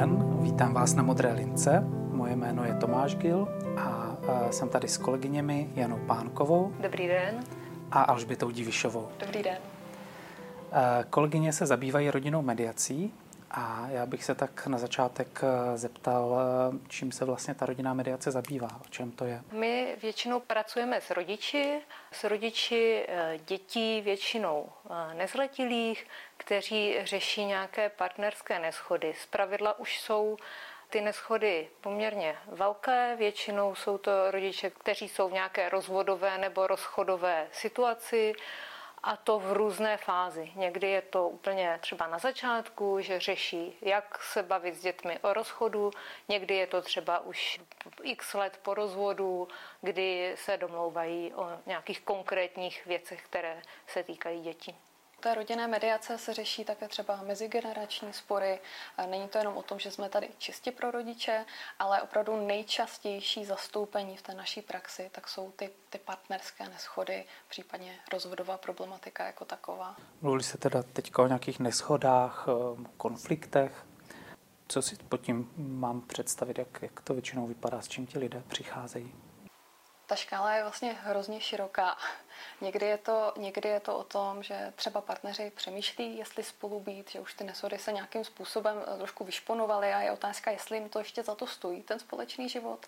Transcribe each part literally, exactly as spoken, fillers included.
den, vítám vás na Modré lince. Moje jméno je Tomáš Gill a jsem tady s kolegyněmi Janou Pánkovou. Dobrý den. A Alžbětou Divišovou. Dobrý den. Kolegyně se zabývají rodinnou mediací a já bych se tak na začátek zeptal, čím se vlastně ta rodinná mediace zabývá, o čem to je. My většinou pracujeme s rodiči, s rodiči dětí, většinou nezletilých, kteří řeší nějaké partnerské neshody. Zpravidla už jsou ty neshody poměrně velké, většinou jsou to rodiče, kteří jsou v nějaké rozvodové nebo rozchodové situaci, a to v různé fázi. Někdy je to úplně třeba na začátku, že řeší, jak se bavit s dětmi o rozchodu. Někdy je to třeba už x let po rozvodu, kdy se domlouvají o nějakých konkrétních věcech, které se týkají dětí. Ta rodinné mediace se řeší také třeba mezigenerační spory. Není to jenom o tom, že jsme tady čistě pro rodiče, ale opravdu nejčastější zastoupení v té naší praxi, tak jsou ty, ty partnerské neshody, případně rozvodová problematika jako taková. Mluví se teda teďka o nějakých neshodách, konfliktech. Co si pod tím mám představit, jak, jak to většinou vypadá, s čím ti lidé přicházejí? Ta škála je vlastně hrozně široká. Někdy je to, někdy je to o tom, že třeba partneři přemýšlí, jestli spolu být, že už ty neshody se nějakým způsobem trošku vyšponovaly a je otázka, jestli jim to ještě za to stojí, ten společný život.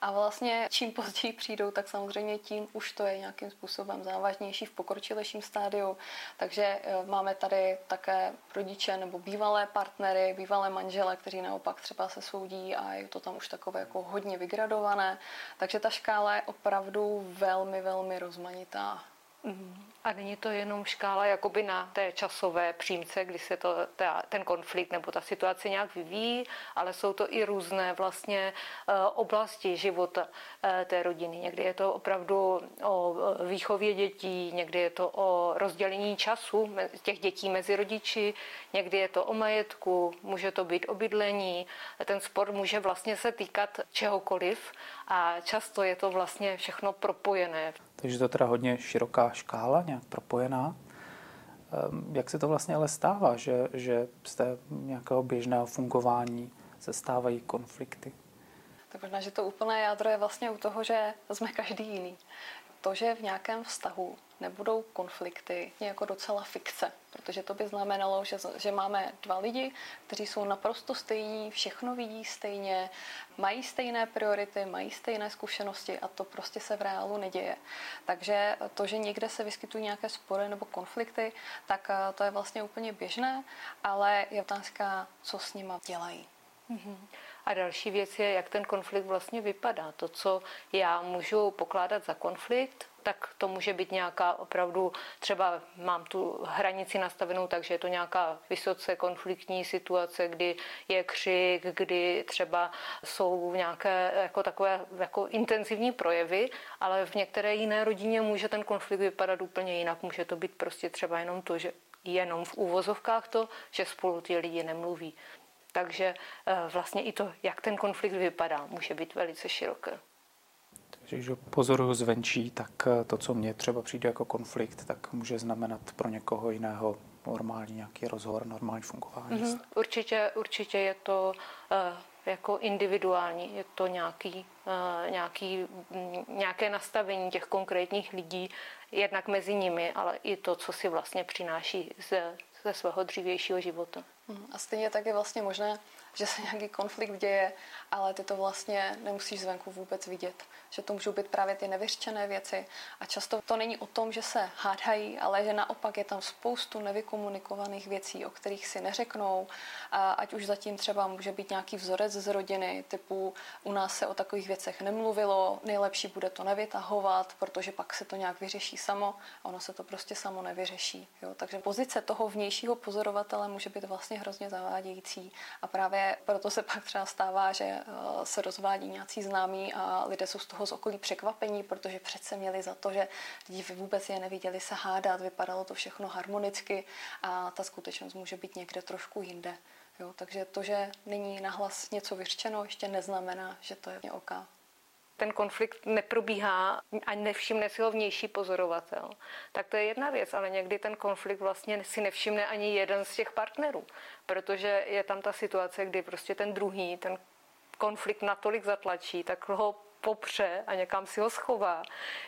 A vlastně čím později přijdou, tak samozřejmě tím už to je nějakým způsobem závažnější v pokročilejším stádiu. Takže máme tady také rodiče nebo bývalé partnery, bývalé manžele, kteří naopak třeba se soudí a je to tam už takové jako hodně vygradované. Takže ta škála je opravdu velmi, velmi rozmanitá. A není to jenom škála jakoby na té časové přímce, kdy se to, ta, ten konflikt nebo ta situace nějak vyvíjí, ale jsou to i různé vlastně oblasti života té rodiny. Někdy je to opravdu o výchově dětí, někdy je to o rozdělení času těch dětí mezi rodiči, někdy je to o majetku, může to být o bydlení. Ten spor může vlastně se týkat čehokoliv a často je to vlastně všechno propojené. Takže to teda hodně široká škála, nějak propojená. Jak se to vlastně ale stává, že, že z té nějakého běžného fungování se stávají konflikty? Tak možná, že to úplné jádro je vlastně u toho, že jsme každý jiný. To, že v nějakém vztahu nebudou konflikty, je jako docela fikce, protože to by znamenalo, že, že máme dva lidi, kteří jsou naprosto stejní, všechno vidí stejně, mají stejné priority, mají stejné zkušenosti a to prostě se v reálu neděje. Takže to, že někde se vyskytují nějaké spory nebo konflikty, tak to je vlastně úplně běžné, ale je otázka, co s nima dělají. A další věc je, jak ten konflikt vlastně vypadá. To, co já můžu pokládat za konflikt, tak to může být nějaká opravdu, třeba mám tu hranici nastavenou, takže je to nějaká vysoce konfliktní situace, kdy je křik, kdy třeba jsou nějaké jako takové jako intenzivní projevy, ale v některé jiné rodině může ten konflikt vypadat úplně jinak. Může to být prostě třeba jenom to, že jenom v úvozovkách to, že spolu ty lidi nemluví. Takže vlastně i to, jak ten konflikt vypadá, může být velice široké. Takže když pozoruju zvenčí, tak to, co mně třeba přijde jako konflikt, tak může znamenat pro někoho jiného normální nějaký rozhovor, normální fungování. Mm-hmm. Určitě, určitě je to jako individuální, je to nějaký, nějaký, nějaké nastavení těch konkrétních lidí, jednak mezi nimi, ale i to, co si vlastně přináší ze, ze svého dřívějšího života. A stejně tak je vlastně možné, že se nějaký konflikt děje, ale ty to vlastně nemusíš zvenku vůbec vidět. Že to můžou být právě ty nevyřčené věci. A často to není o tom, že se hádají, ale že naopak je tam spoustu nevykomunikovaných věcí, o kterých si neřeknou. A ať už zatím třeba může být nějaký vzorec z rodiny, typu u nás se o takových věcech nemluvilo, nejlepší bude to nevytahovat, protože pak se to nějak vyřeší samo a ono se to prostě samo nevyřeší. Jo? Takže pozice toho vnějšího pozorovatele může být vlastně hrozně zavádějící a právě proto se pak třeba stává, že se rozvádí nějací známí a lidé jsou z toho z okolí překvapení, protože přece měli za to, že lidi vůbec je neviděli se hádat, vypadalo to všechno harmonicky a ta skutečnost může být někde trošku jinde. Jo, takže to, že není nahlas něco vyřčeno, ještě neznamená, že to je oká. ten konflikt neprobíhá a nevšimne si ho vnější pozorovatel. Tak to je jedna věc, ale někdy ten konflikt vlastně si nevšimne ani jeden z těch partnerů, protože je tam ta situace, kdy prostě ten druhý ten konflikt natolik zatlačí, tak ho popře a někam si ho schová,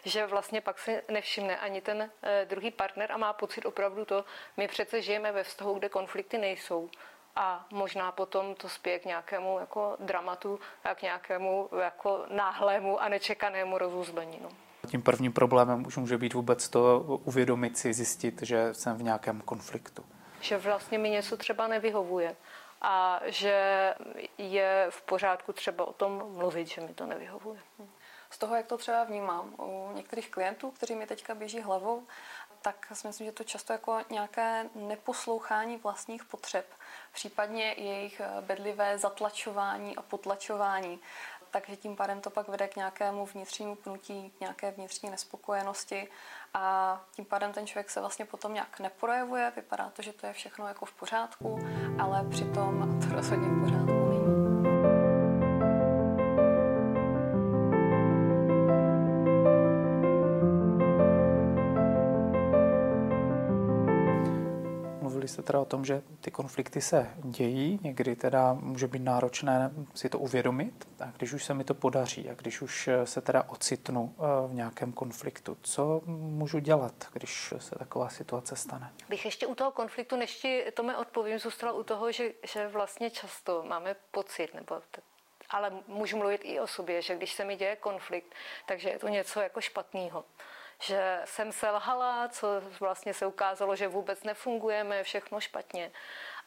že vlastně pak se nevšimne ani ten druhý partner a má pocit opravdu to, my přece žijeme ve vztahu, kde konflikty nejsou. A možná potom to spěje k nějakému jako dramatu a k nějakému jako náhlému a nečekanému rozuzlení. No. Tím prvním problémem už může být vůbec to uvědomit si, zjistit, že jsem v nějakém konfliktu. Že vlastně mi něco třeba nevyhovuje a že je v pořádku třeba o tom mluvit, že mi to nevyhovuje. Z toho, jak to třeba vnímám u některých klientů, kteří mi teďka běží hlavou, tak si myslím, že to často jako nějaké neposlouchání vlastních potřeb, případně jejich bedlivé zatlačování a potlačování. Takže tím pádem to pak vede k nějakému vnitřnímu pnutí, k nějaké vnitřní nespokojenosti a tím pádem ten člověk se vlastně potom nějak neprojevuje, vypadá to, že to je všechno jako v pořádku, ale přitom to rozhodně v pořádku není. Jste teda o tom, že ty konflikty se dějí, někdy teda může být náročné si to uvědomit a když už se mi to podaří a když už se teda ocitnu v nějakém konfliktu, co můžu dělat, když se taková situace stane? Bych ještě u toho konfliktu, než ti to mi odpovím, zůstala u toho, že, že vlastně často máme pocit, nebo t- ale můžu mluvit i o sobě, že když se mi děje konflikt, takže je to něco jako špatného. Že jsem selhala, co vlastně se ukázalo, že vůbec nefungujeme, všechno špatně.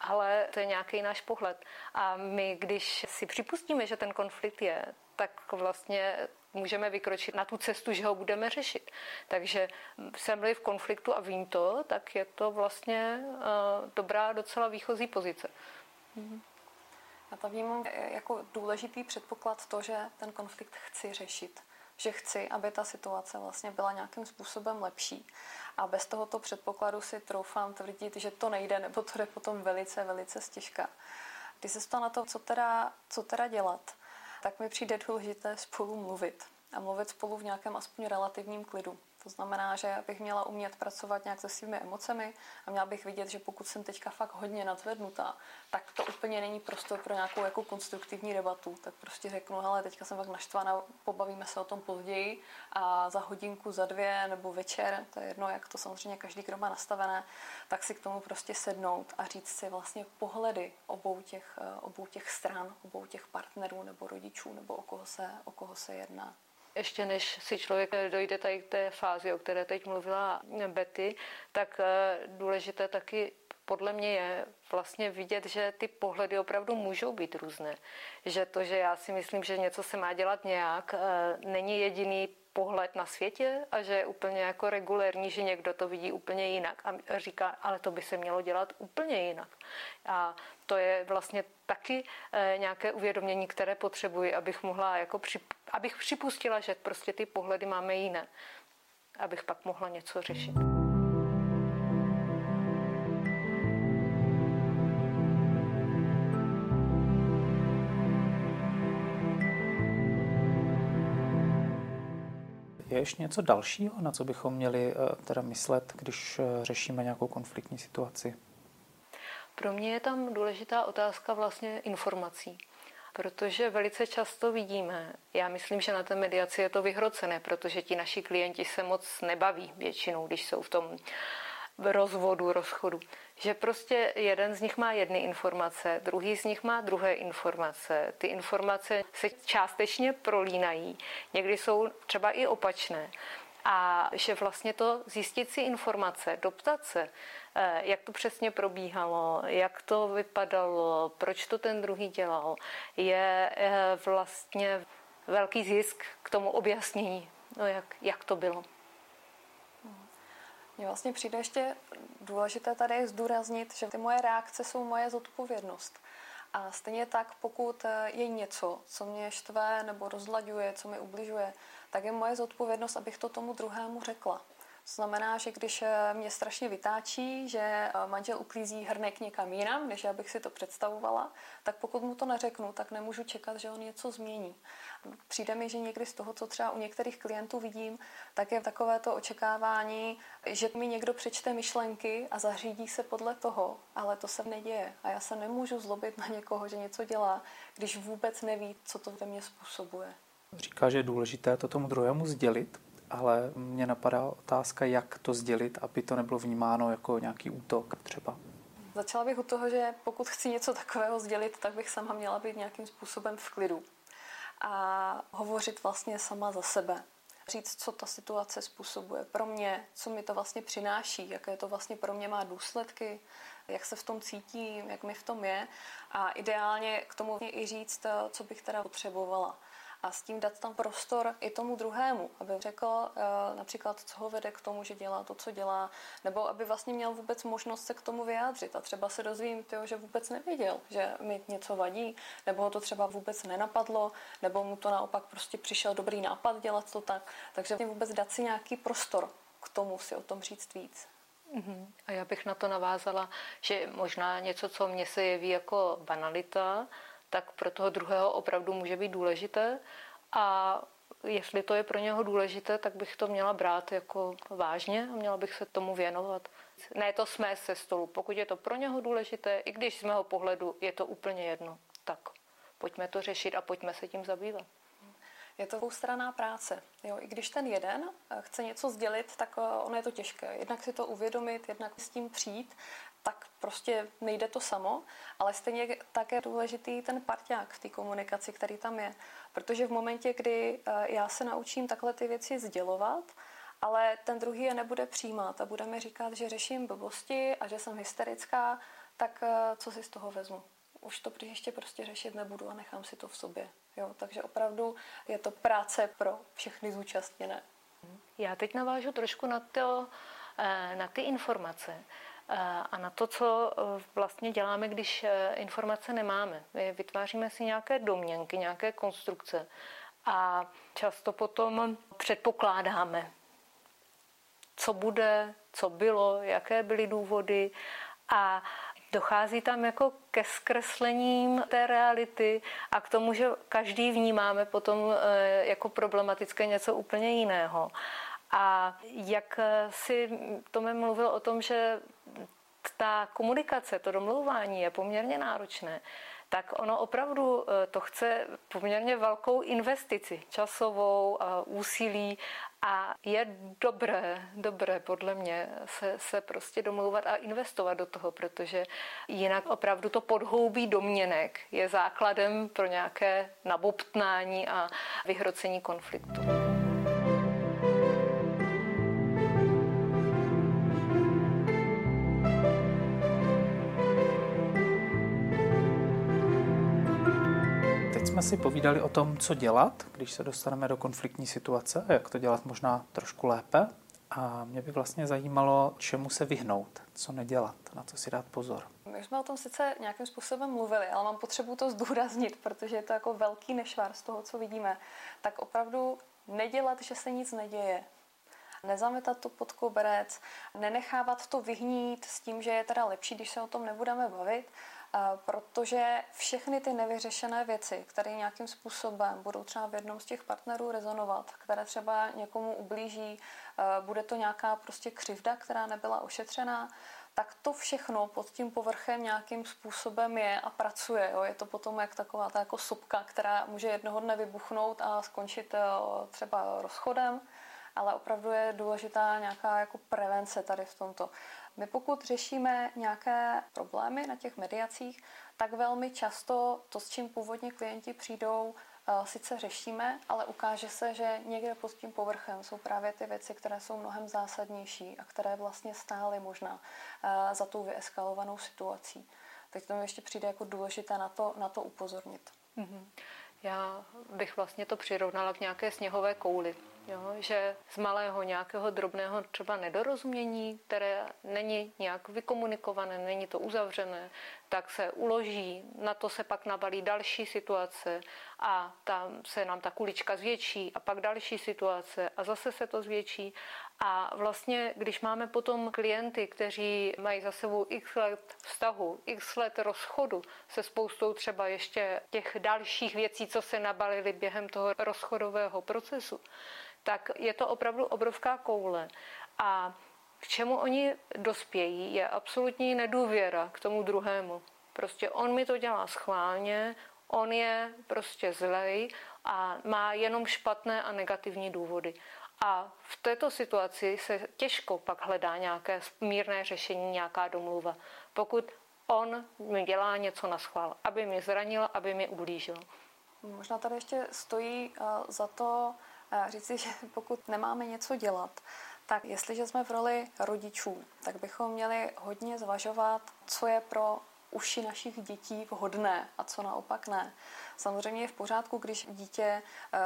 Ale to je nějaký náš pohled. A my, když si připustíme, že ten konflikt je, tak vlastně můžeme vykročit na tu cestu, že ho budeme řešit. Takže jsem-li v konfliktu a vím to, tak je to vlastně dobrá docela výchozí pozice. Mhm. Já to vnímám jako důležitý předpoklad to, že ten konflikt chci řešit. Že chci, aby ta situace vlastně byla nějakým způsobem lepší. A bez tohoto předpokladu si troufám tvrdit, že to nejde, nebo to jde potom velice, velice stěžka. Když se ptá na to, co teda, co teda dělat, tak mi přijde důležité spolu mluvit. A mluvit spolu v nějakém aspoň relativním klidu. To znamená, že bych měla umět pracovat nějak se svými emocemi a měla bych vidět, že pokud jsem teďka fakt hodně nadzvednutá, tak to úplně není prostor pro nějakou jako konstruktivní debatu. Tak prostě řeknu, hele, teďka jsem fakt naštvaná, pobavíme se o tom později a za hodinku, za dvě nebo večer, to je jedno, jak to samozřejmě každý, kdo má nastavené, tak si k tomu prostě sednout a říct si vlastně pohledy obou těch, obou těch stran, obou těch partnerů nebo rodičů nebo o koho se, o koho se jedná. Ještě než si člověk dojde tady k té fázi, o které teď mluvila Betty, tak důležité taky podle mě je vlastně vidět, že ty pohledy opravdu můžou být různé. Že to, že já si myslím, že něco se má dělat nějak, není jediný pohled na světě a že je úplně jako regulérní, že někdo to vidí úplně jinak a říká, ale to by se mělo dělat úplně jinak. A to je vlastně taky nějaké uvědomění, které potřebuji, abych mohla jako přip, abych připustila, že prostě ty pohledy máme jiné, abych pak mohla něco řešit. Je ještě něco dalšího, na co bychom měli teda myslet, když řešíme nějakou konfliktní situaci? Pro mě je tam důležitá otázka vlastně informací, protože velice často vidíme, já myslím, že na té mediaci je to vyhrocené, protože ti naši klienti se moc nebaví většinou, když jsou v tom rozvodu, rozchodu, že prostě jeden z nich má jedny informace, druhý z nich má druhé informace. Ty informace se částečně prolínají, někdy jsou třeba i opačné. A že vlastně to zjistit si informace, doptat se, jak to přesně probíhalo, jak to vypadalo, proč to ten druhý dělal, je vlastně velký zisk k tomu objasnění, no jak, jak to bylo. Mně vlastně přijde ještě důležité tady zdůraznit, že ty moje reakce jsou moje zodpovědnost. A stejně tak, pokud je něco, co mě štve nebo rozlaďuje, co mi ubližuje, tak je moje zodpovědnost, abych to tomu druhému řekla. Znamená, že když mě strašně vytáčí, že manžel uklízí hrnek někam jinam, než já bych si to představovala, tak pokud mu to neřeknu, tak nemůžu čekat, že on něco změní. Přijde mi, že někdy z toho, co třeba u některých klientů vidím, tak je takové to očekávání, že mi někdo přečte myšlenky a zařídí se podle toho, ale to se neděje. A já se nemůžu zlobit na někoho, že něco dělá, když vůbec neví, co to ve mně způsobuje. Říká, že je důležité to tomu druhému sdělit, ale mě napadá otázka, jak to sdělit, aby to nebylo vnímáno jako nějaký útok třeba. Začala bych u toho, že pokud chci něco takového sdělit, tak bych sama měla být nějakým způsobem v klidu a hovořit vlastně sama za sebe. Říct, co ta situace způsobuje pro mě, co mi to vlastně přináší, jaké to vlastně pro mě má důsledky, jak se v tom cítím, jak mi v tom je a ideálně k tomu i říct, co bych teda potřebovala. A s tím dát tam prostor i tomu druhému, aby řekl například, co ho vede k tomu, že dělá to, co dělá, nebo aby vlastně měl vůbec možnost se k tomu vyjádřit. A třeba se dozvím, tyjo, že vůbec nevěděl, že mi něco vadí, nebo ho to třeba vůbec nenapadlo, nebo mu to naopak prostě přišel dobrý nápad dělat to tak. Takže vůbec dát si nějaký prostor k tomu si o tom říct víc. A já bych na to navázala, že možná něco, co mně se jeví jako banalita, tak pro toho druhého opravdu může být důležité a jestli to je pro něho důležité, tak bych to měla brát jako vážně a měla bych se tomu věnovat. Ne to jsme se stolu, pokud je to pro něho důležité, i když z mého pohledu je to úplně jedno, tak pojďme to řešit a pojďme se tím zabývat. Je to dvoustranná práce. Jo, i když ten jeden chce něco sdělit, tak ono je to těžké. Jednak si to uvědomit, jednak s tím přijít, tak prostě nejde to samo, ale stejně tak je důležitý ten parťák v té komunikaci, který tam je. Protože v momentě, kdy já se naučím takhle ty věci sdělovat, ale ten druhý je nebude přijímat a bude mi říkat, že řeším blbosti a že jsem hysterická, tak co si z toho vezmu? Už to příště prostě řešit nebudu a nechám si to v sobě. Jo, takže opravdu je to práce pro všechny zúčastněné. Já teď navážu trošku na, to, na ty informace a na to, co vlastně děláme, když informace nemáme. Vytváříme si nějaké domněnky, nějaké konstrukce a často potom předpokládáme, co bude, co bylo, jaké byly důvody a dochází tam jako ke zkreslením té reality a k tomu, že každý vnímáme potom jako problematické něco úplně jiného. A jak si Tome mluvil o tom, že ta komunikace, to domlouvání je poměrně náročné, tak ono opravdu to chce poměrně velkou investici časovou a úsilí a je dobré, dobré podle mě se, se prostě domlouvat a investovat do toho, protože jinak opravdu to podhoubí domněnek je základem pro nějaké nabobtnání a vyhrocení konfliktu. Jsme si povídali o tom, co dělat, když se dostaneme do konfliktní situace, jak to dělat možná trošku lépe. A mě by vlastně zajímalo, čemu se vyhnout, co nedělat, na co si dát pozor. My jsme o tom sice nějakým způsobem mluvili, ale mám potřebu to zdůraznit, protože je to jako velký nešvar z toho, co vidíme. Tak opravdu nedělat, že se nic neděje. Nezametat to pod koberec, nenechávat to vyhnít s tím, že je teda lepší, když se o tom nebudeme bavit, protože všechny ty nevyřešené věci, které nějakým způsobem budou třeba v jednom z těch partnerů rezonovat, které třeba někomu ublíží, bude to nějaká prostě křivda, která nebyla ošetřená, tak to všechno pod tím povrchem nějakým způsobem je a pracuje. Jo. Je to potom jak taková ta jako sopka, která může jednoho dne vybuchnout a skončit třeba rozchodem, ale opravdu je důležitá nějaká jako prevence tady v tomto. My pokud řešíme nějaké problémy na těch mediacích, tak velmi často to, s čím původně klienti přijdou, sice řešíme, ale ukáže se, že někde pod tím povrchem jsou právě ty věci, které jsou mnohem zásadnější a které vlastně stály možná za tou vyeskalovanou situací. Tak to mi ještě přijde jako důležité na to, na to upozornit. Mm-hmm. Já bych vlastně to přirovnala k nějaké sněhové kouli. Jo, že z malého nějakého drobného třeba nedorozumění, které není nějak vykomunikované, není to uzavřené, tak se uloží, na to se pak nabalí další situace a tam se nám ta kulička zvětší a pak další situace a zase se to zvětší. A vlastně, když máme potom klienty, kteří mají za sebou x let vztahu, x let rozchodu se spoustou třeba ještě těch dalších věcí, co se nabalily během toho rozchodového procesu, tak je to opravdu obrovská koule. A k čemu oni dospějí, je absolutní nedůvěra k tomu druhému. Prostě on mi to dělá schválně, on je prostě zlej a má jenom špatné a negativní důvody. A v této situaci se těžko pak hledá nějaké mírné řešení, nějaká domluva. Pokud on mi dělá něco naschvál, aby mě zranil, aby mě ublížil. Možná tady ještě stojí za to říci, že pokud nemáme něco dělat, tak jestliže jsme v roli rodičů, tak bychom měli hodně zvažovat, co je pro uši našich dětí vhodné a co naopak ne. Samozřejmě je v pořádku, když dítě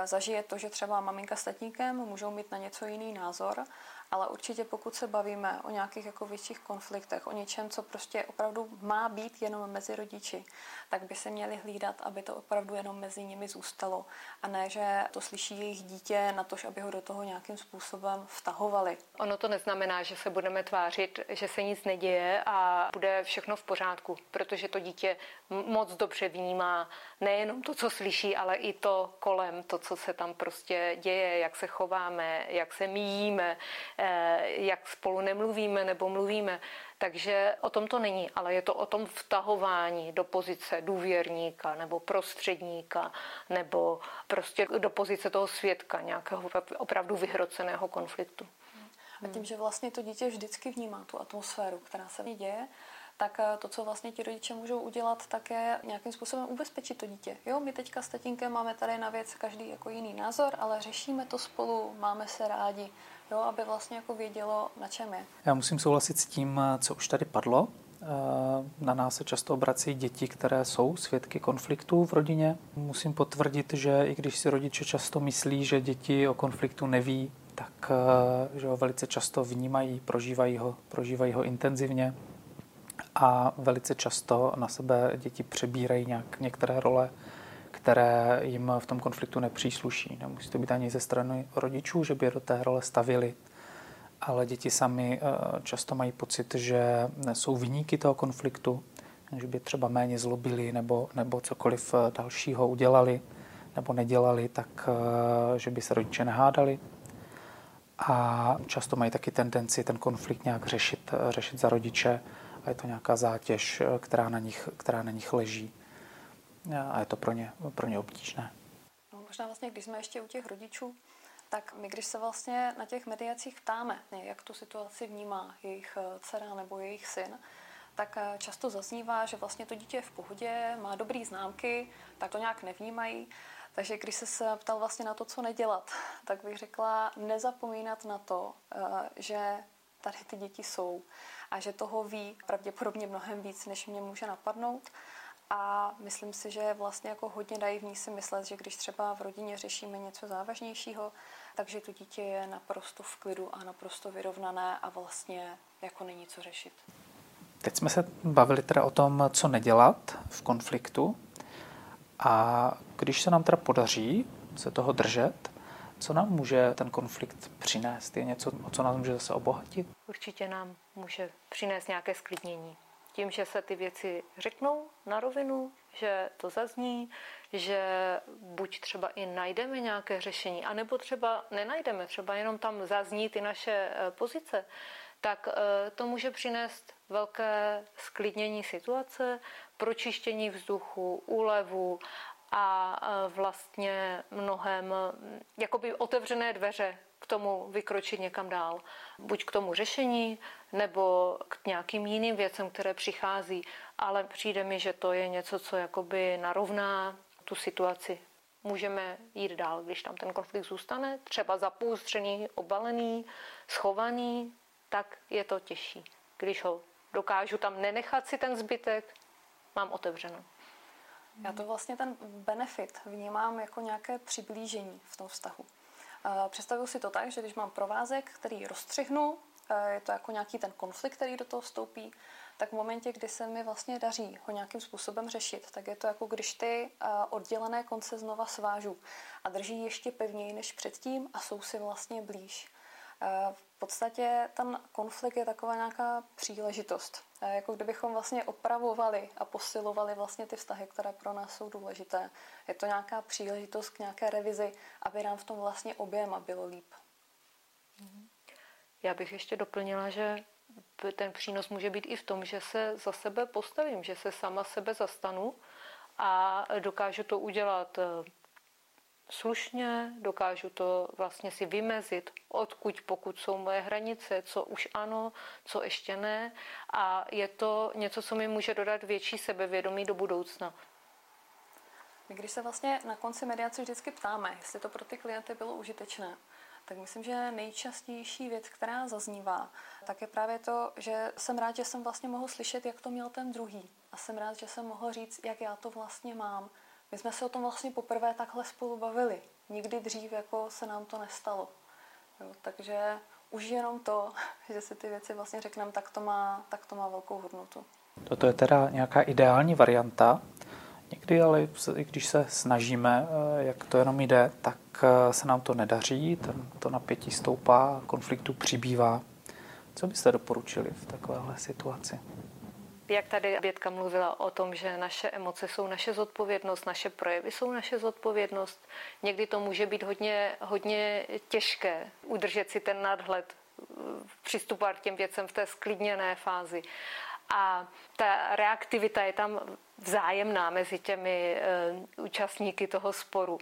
zažije to, že třeba maminka s tatínkem můžou mít na něco jiný názor, ale určitě pokud se bavíme o nějakých jako větších konfliktech, o něčem, co prostě opravdu má být jenom mezi rodiči, tak by se měli hlídat, aby to opravdu jenom mezi nimi zůstalo a ne, že to slyší jejich dítě na to, aby ho do toho nějakým způsobem vtahovali. Ono to neznamená, že se budeme tvářit, že se nic neděje a bude všechno v pořádku, protože to dítě moc dobře vnímá nejenom to, co slyší, ale i to kolem, to, co se tam prostě děje, jak se chováme, jak se míjíme, jak spolu nemluvíme nebo mluvíme. Takže o tom to není, ale je to o tom vtahování do pozice důvěrníka nebo prostředníka nebo prostě do pozice toho svědka nějakého opravdu vyhroceného konfliktu. A tím, že vlastně to dítě vždycky vnímá tu atmosféru, která se děje, tak to, co vlastně ti rodiče můžou udělat, tak je nějakým způsobem ubezpečit to dítě. Jo, my teďka s tatínkem máme tady na věc každý jako jiný názor, ale řešíme to spolu, máme se rádi, jo, aby vlastně jako vědělo, na čem je. Já musím souhlasit s tím, co už tady padlo. Na nás se často obrací děti, které jsou svědky konfliktů v rodině. Musím potvrdit, že i když si rodiče často myslí, že děti o konfliktu neví, tak že ho velice často vnímají, prožívají ho, prožívají ho intenzivně. A velice často na sebe děti přebírají nějak některé role, které jim v tom konfliktu nepřísluší. Nemusí to být ani ze strany rodičů, že by je do té role stavili, ale děti sami často mají pocit, že jsou viníky toho konfliktu, že by třeba méně zlobili nebo, nebo cokoliv dalšího udělali nebo nedělali, tak že by se rodiče nehádali. A často mají taky tendenci ten konflikt nějak řešit, řešit za rodiče. A je to nějaká zátěž, která na nich, která na nich leží. A je to pro ně, pro ně obtížné. No, možná vlastně, když jsme ještě u těch rodičů, tak my, když se vlastně na těch mediacích ptáme, jak tu situaci vnímá jejich dcera nebo jejich syn, tak často zaznívá, že vlastně to dítě je v pohodě, má dobrý známky, tak to nějak nevnímají. Takže když se ptal vlastně na to, co nedělat, tak bych řekla nezapomínat na to, že tady ty děti jsou a že toho ví pravděpodobně mnohem víc, než mě může napadnout. A myslím si, že vlastně jako hodně naivní si myslet, že když třeba v rodině řešíme něco závažnějšího, takže to dítě je naprosto v klidu a naprosto vyrovnané a vlastně jako není co řešit. Teď jsme se bavili teda o tom, co nedělat v konfliktu. A když se nám teda podaří se toho držet, co nám může ten konflikt přinést? Je něco, co nás může zase obohatit? Určitě nám může přinést nějaké zklidnění. Tím, že se ty věci řeknou na rovinu, že to zazní, že buď třeba i najdeme nějaké řešení, anebo třeba nenajdeme, třeba jenom tam zazní ty naše pozice, tak to může přinést velké zklidnění situace, pročištění vzduchu, úlevu a vlastně mnohem jakoby otevřené dveře k tomu vykročit někam dál. Buď k tomu řešení, nebo k nějakým jiným věcem, které přichází. Ale přijde mi, že to je něco, co jakoby narovná tu situaci. Můžeme jít dál, když tam ten konflikt zůstane, třeba zapůstřený, obalený, schovaný, tak je to těžší. Když ho dokážu tam nenechat si ten zbytek, mám otevřeno. Já to vlastně ten benefit vnímám jako nějaké přiblížení v tom vztahu. Představuju si to tak, že když mám provázek, který rozstřihnu, je to jako nějaký ten konflikt, který do toho vstoupí, tak v momentě, kdy se mi vlastně daří ho nějakým způsobem řešit, tak je to jako když ty oddělené konce znova svážu a drží ještě pevněji než předtím a jsou si vlastně blíž. V podstatě ten konflikt je taková nějaká příležitost, jako kdybychom vlastně opravovali a posilovali vlastně ty vztahy, které pro nás jsou důležité. Je to nějaká příležitost k nějaké revizi, aby nám v tom vlastně oběma bylo líp. Já bych ještě doplnila, že ten přínos může být i v tom, že se za sebe postavím, že se sama sebe zastanu a dokážu to udělat slušně, dokážu to vlastně si vymezit, odkud, pokud jsou moje hranice, co už ano, co ještě ne. A je to něco, co mi může dodat větší sebevědomí do budoucna. My když se vlastně na konci mediace vždycky ptáme, jestli to pro ty klienty bylo užitečné, tak myslím, že nejčastější věc, která zaznívá, tak je právě to, že jsem rád, že jsem vlastně mohl slyšet, jak to měl ten druhý. A jsem rád, že jsem mohl říct, jak já to vlastně mám. My jsme se o tom vlastně poprvé takhle spolu bavili. Nikdy dřív jako se nám to nestalo. Jo, takže už jenom to, že si ty věci vlastně řekneme, tak to má, tak to má velkou hodnotu. Toto je teda nějaká ideální varianta. Někdy, ale i když se snažíme, jak to jenom jde, tak se nám to nedaří, to napětí stoupá, konfliktu přibývá. Co byste doporučili v takovéhle situaci? Jak tady Alžbětka mluvila o tom, že naše emoce jsou naše zodpovědnost, naše projevy jsou naše zodpovědnost. Někdy to může být hodně, hodně těžké udržet si ten nadhled, přistupovat k těm věcem v té sklidněné fázi. A ta reaktivita je tam vzájemná mezi těmi e, účastníky toho sporu.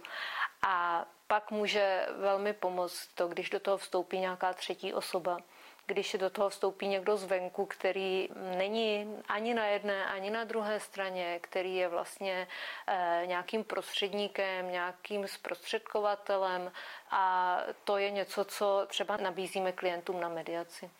A pak může velmi pomoct to, když do toho vstoupí nějaká třetí osoba. Když do toho vstoupí někdo zvenku, který není ani na jedné, ani na druhé straně, který je vlastně e, nějakým prostředníkem, nějakým zprostředkovatelem. A to je něco, co třeba nabízíme klientům na mediaci.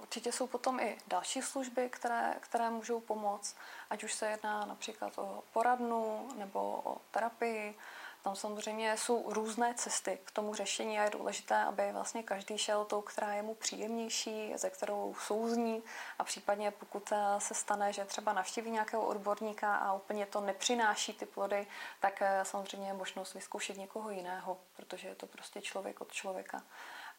Určitě jsou potom i další služby, které, které můžou pomoct, ať už se jedná například o poradnu nebo o terapii. Tam samozřejmě jsou různé cesty k tomu řešení a je důležité, aby vlastně každý šel tou, která je mu příjemnější, se kterou souzní a případně pokud se stane, že třeba navštíví nějakého odborníka a úplně to nepřináší ty plody, tak samozřejmě je možnost vyzkoušet někoho jiného, protože je to prostě člověk od člověka.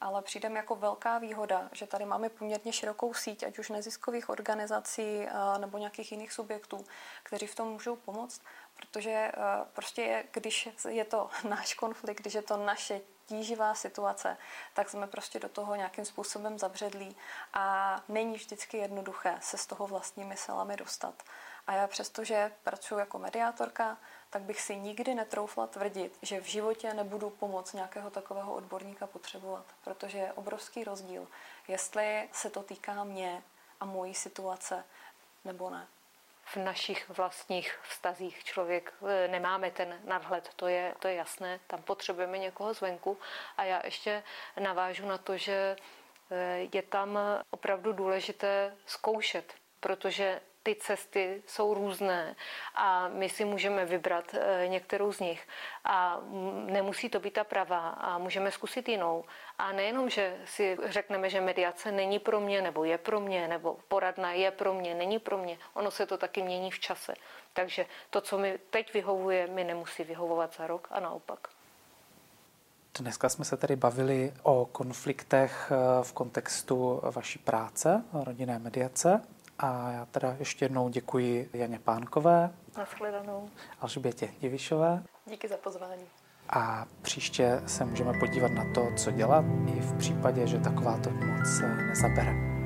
Ale přijde mi jako velká výhoda, že tady máme poměrně širokou síť, ať už neziskových organizací nebo nějakých jiných subjektů, kteří v tom můžou pomoct, protože prostě když je to náš konflikt, když je to naše tíživá situace, tak jsme prostě do toho nějakým způsobem zabředlí a není vždycky jednoduché se z toho vlastními silami dostat. A já přestože pracuji jako mediátorka, tak bych si nikdy netroufla tvrdit, že v životě nebudu pomoc nějakého takového odborníka potřebovat, protože je obrovský rozdíl, jestli se to týká mě a mojí situace, nebo ne. V našich vlastních vztazích člověk nemáme ten nadhled, to je, to je jasné, tam potřebujeme někoho zvenku. A já ještě navážu na to, že je tam opravdu důležité zkoušet, protože ty cesty jsou různé a my si můžeme vybrat některou z nich a nemusí to být ta pravá a můžeme zkusit jinou. A nejenom, že si řekneme, že mediace není pro mě, nebo je pro mě, nebo poradna je pro mě, není pro mě, ono se to taky mění v čase. Takže to, co mi teď vyhovuje, mi nemusí vyhovovat za rok a naopak. Dneska jsme se tady bavili o konfliktech v kontextu vaší práce, rodinné mediace. A já teda ještě jednou děkuji Janě Pánkové. Nashledanou. Alžbětě Divišové. Díky za pozvání. A příště se můžeme podívat na to, co dělat i v případě, že takováto pomoc nezabere.